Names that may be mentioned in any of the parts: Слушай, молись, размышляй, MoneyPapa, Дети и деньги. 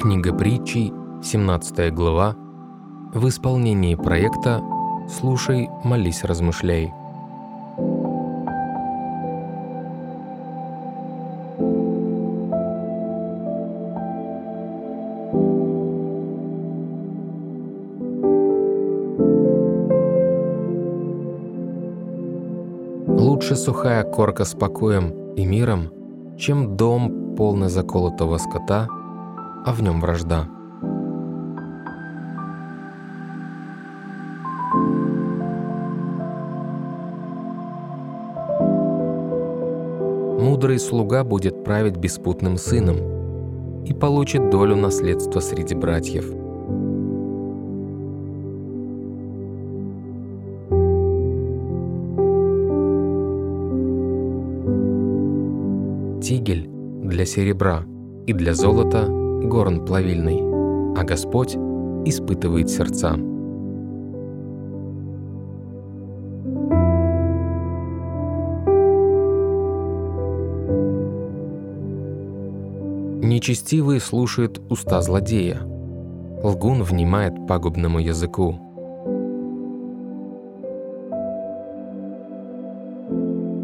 Книга Притчи, 17 глава, в исполнении проекта «Слушай, молись, размышляй». Лучше сухая корка с покоем и миром, чем дом, полный заколотого скота, а в нем вражда. Мудрый слуга будет править беспутным сыном и получит долю наследства среди братьев. Тигель для серебра и для золота горн плавильный, а Господь испытывает сердца. Нечестивый слушает уста злодея, лгун внимает пагубному языку.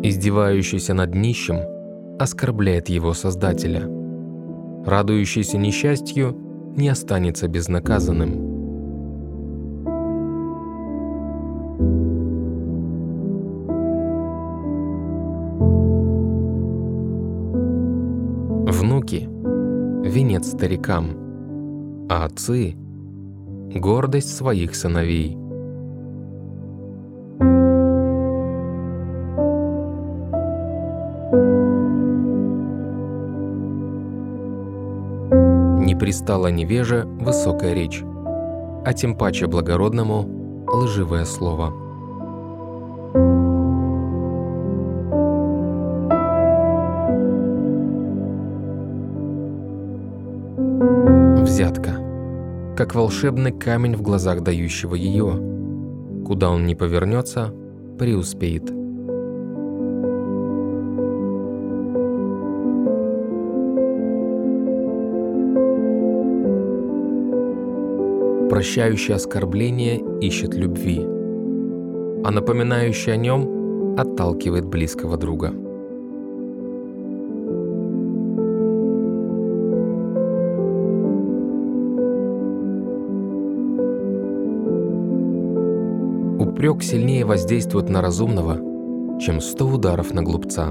Издевающийся над нищим оскорбляет его Создателя. Радующийся несчастью не останется безнаказанным. Внуки – венец старикам, а отцы – гордость своих сыновей. Не пристала невеже высокая речь, а тем паче благородному лживое слово. Взятка, как волшебный камень в глазах дающего ее, куда он ни повернется, преуспеет. Прощающий оскорбление ищет любви, а напоминающий о нем отталкивает близкого друга. Упрек сильнее воздействует на разумного, чем 100 ударов на глупца.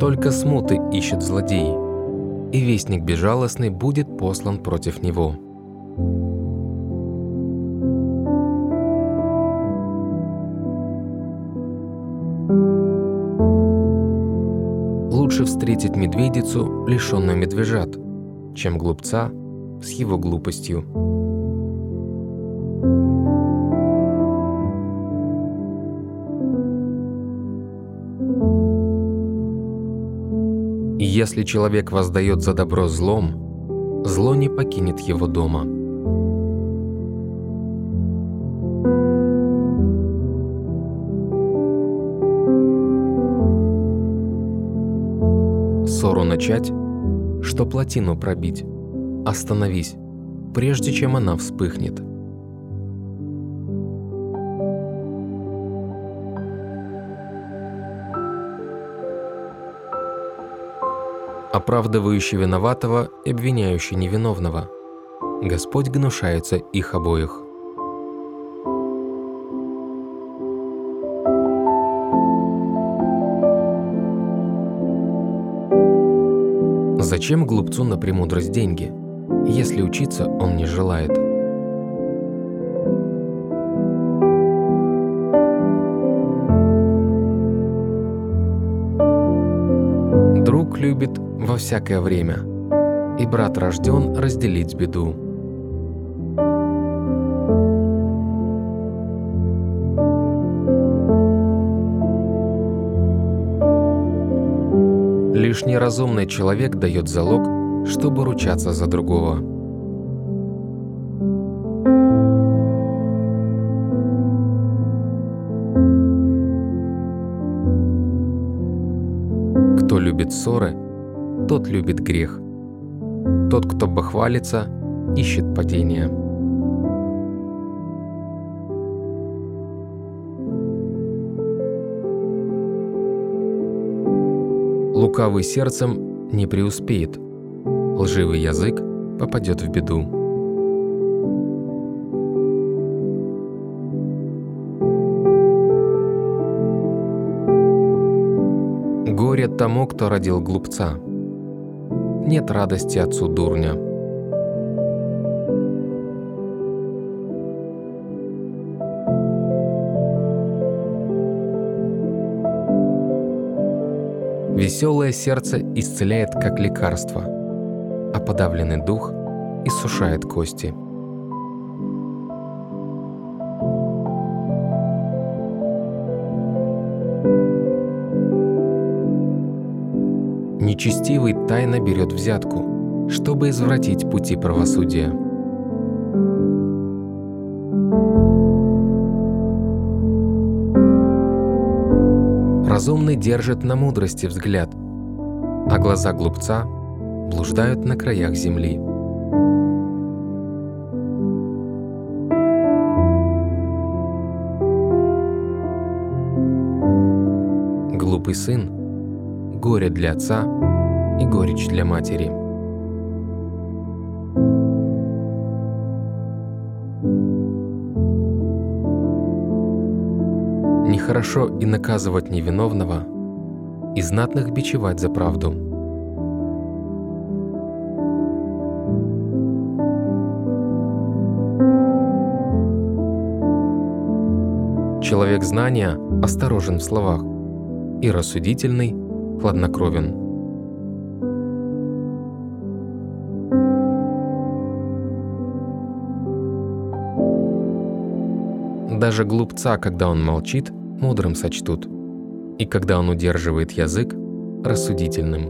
Только смуты ищет злодей, и вестник безжалостный будет послан против него. Лучше встретить медведицу, лишенную медвежат, чем глупца с его глупостью. Если человек воздает за добро злом, зло не покинет его дома. Ссору начать, что плотину пробить, остановись, прежде чем она вспыхнет. Оправдывающий виноватого и обвиняющий невиновного, Господь гнушается их обоих. Зачем глупцу на премудрость деньги, если учиться он не желает? Друг любит во всякое время, и брат рожден разделить беду. Лишь неразумный человек дает залог, чтобы ручаться за другого. Кто любит ссоры, тот любит грех. Тот, кто бахвалится, ищет падения. Лукавый сердцем не преуспеет, лживый язык попадет в беду. Горе тому, кто родил глупца. Нет радости отцу дурня. Веселое сердце исцеляет, как лекарство, а подавленный дух иссушает кости. Нечестивый тайно берет взятку, чтобы извратить пути правосудия. Разумный держит на мудрости взгляд, а глаза глупца блуждают на краях земли. Глупый сын — горе для отца и горечь для матери. Нехорошо и наказывать невиновного, и знатных бичевать за правду. Человек знания осторожен в словах, и рассудительный хладнокровен. Даже глупца, когда он молчит, мудрым сочтут, и когда он удерживает язык, рассудительным.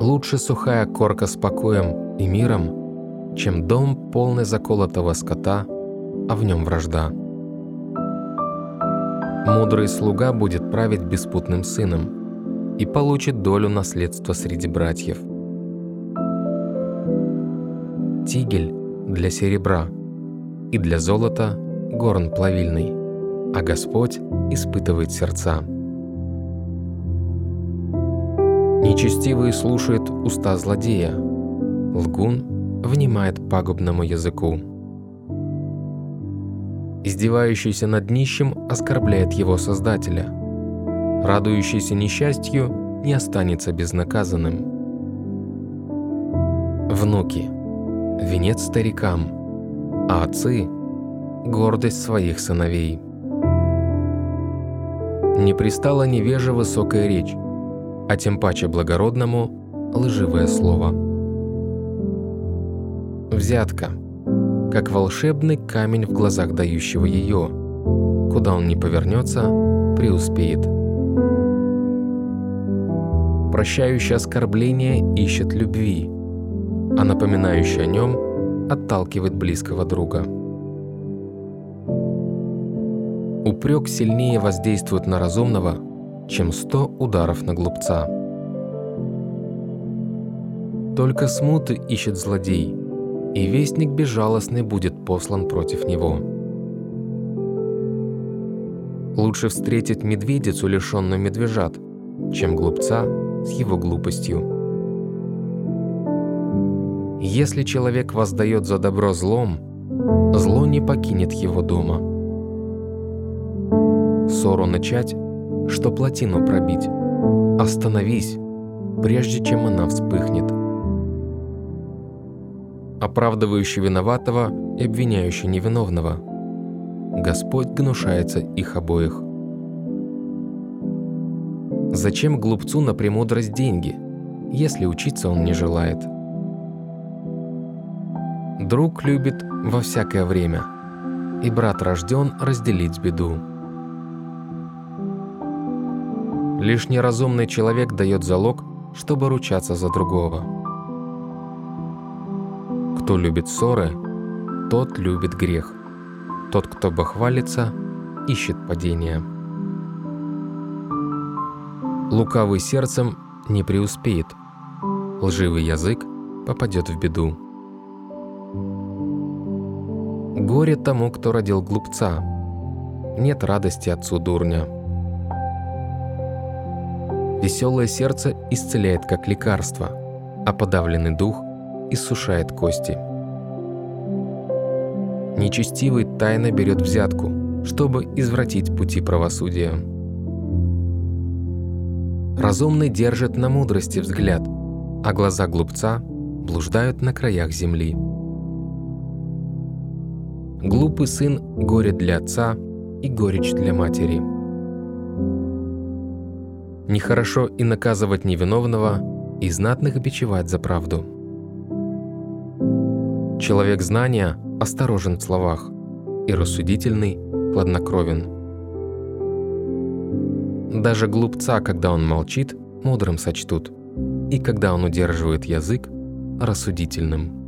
Лучше сухая корка с покоем и миром, чем дом, полный заколотого скота, а в нем вражда. Мудрый слуга будет править беспутным сыном и получит долю наследства среди братьев. Тигель для серебра, и для золота горн плавильный, а Господь испытывает сердца. Нечестивый слушает уста злодея, лгун внимает пагубному языку. Издевающийся над нищим оскорбляет его Создателя. Радующийся несчастью не останется безнаказанным. Внуки – венец старикам, а отцы – гордость своих сыновей. Не пристала невеже высокая речь, а тем паче благородному – лживое слово. Взятка как волшебный камень в глазах дающего ее. Куда он ни повернется, преуспеет. Прощающий оскорбление ищет любви, а напоминающий о нем отталкивает близкого друга. Упрек сильнее воздействует на разумного, чем 100 ударов на глупца. Только смуты ищет злодей, и вестник безжалостный будет послан против него. Лучше встретить медведицу, лишенную медвежат, чем глупца с его глупостью. Если человек воздает за добро злом, зло не покинет его дома. Ссору начать, что плотину пробить. Остановись, прежде чем она вспыхнет. Оправдывающий виноватого и обвиняющий невиновного. Господь гнушается их обоих. Зачем глупцу на премудрость деньги, если учиться он не желает? Друг любит во всякое время, и брат рожден разделить беду. Лишь неразумный человек дает залог, чтобы ручаться за другого. Кто любит ссоры, тот любит грех. Тот, кто бахвалится, ищет падения. Лукавый сердцем не преуспеет, лживый язык попадет в беду. Горе тому, кто родил глупца, нет радости отцу дурня. Веселое сердце исцеляет как лекарство, а подавленный дух иссушает кости. Нечестивый тайно берет взятку, чтобы извратить пути правосудия. Разумный держит на мудрости взгляд, а глаза глупца блуждают на краях земли. Глупый сын – горе для отца и горечь для матери. Нехорошо и наказывать невиновного, и знатных бичевать за правду. Человек знания осторожен в словах, и рассудительный хладнокровен. Даже глупца, когда он молчит, мудрым сочтут, и когда он удерживает язык, рассудительным.